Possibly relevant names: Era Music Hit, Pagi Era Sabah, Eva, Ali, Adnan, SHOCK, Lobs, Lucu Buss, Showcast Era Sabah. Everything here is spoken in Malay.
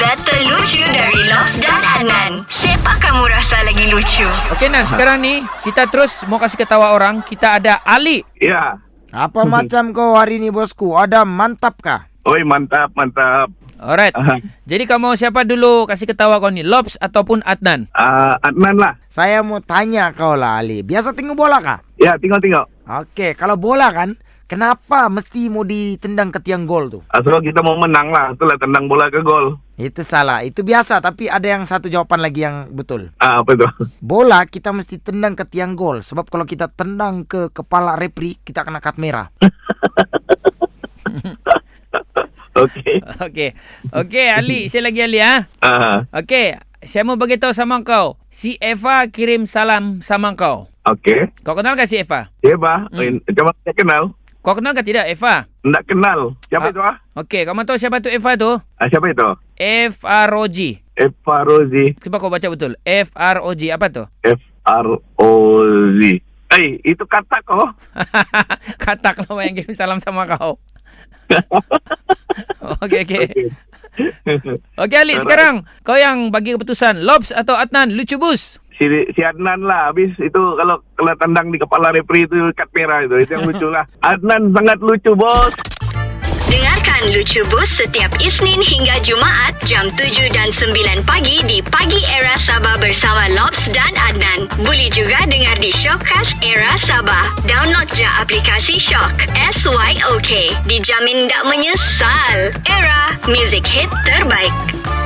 data lucu dari Lobs dan Adnan. Siapa kamu rasa lagi lucu? Okey Nan, sekarang ni kita terus mau kasih ketawa orang. Kita ada Ali. Ya. Apa macam kau hari ni bosku? Ada mantap kah? Oi, mantap, mantap. Alright. Jadi kamu siapa dulu kasih ketawa kau ni? Lobs ataupun Adnan? Adnan lah. Saya mau tanya kau lah Ali. Biasa tengok bola kah? Ya, tengok. Okey, kalau bola kan, kenapa mesti mau ditendang ke tiang gol tu? Sebab kita mau menang lah. Itulah tendang bola ke gol. Itu salah. Itu biasa. Tapi ada yang satu jawapan lagi yang betul. Apa itu? Bola kita mesti tendang ke tiang gol. Sebab kalau kita tendang ke kepala referee, kita kena kad merah. Okey Ali, saya lagi Ali ah. Ha? Okey, saya mau bagi tahu sama kau. Si Eva kirim salam sama kau. Okey. Kau kenal ke si Eva? Eva, kamu tak kenal. Kau kenal ke tidak Eva? Tak kenal. Siapa itu ah? Okey, kamu tahu siapa tu Eva tu? Siapa itu? F R O G. Cuba kau baca betul. F R O G apa tu? F R O G. Eh, itu katak kau. Katak lah yang kirim salam sama kau. Okey Ali, sekarang kau yang bagi keputusan, Lobs atau Adnan lucu bus? Si Adnan lah. Habis itu kalau tendang di kepala referee itu kad merah itu yang lucu lah. Adnan sangat lucu bos. Dengarkan Lucu Bus setiap Isnin hingga Jumaat jam 7 dan 9 pagi di Pagi Era Sabah bersama Lobs dan Adnan. Boleh juga dengar di Showcast Era Sabah. Download je aplikasi SHOCK, SYOK. Dijamin tak menyesal. Era Music Hit terbaik.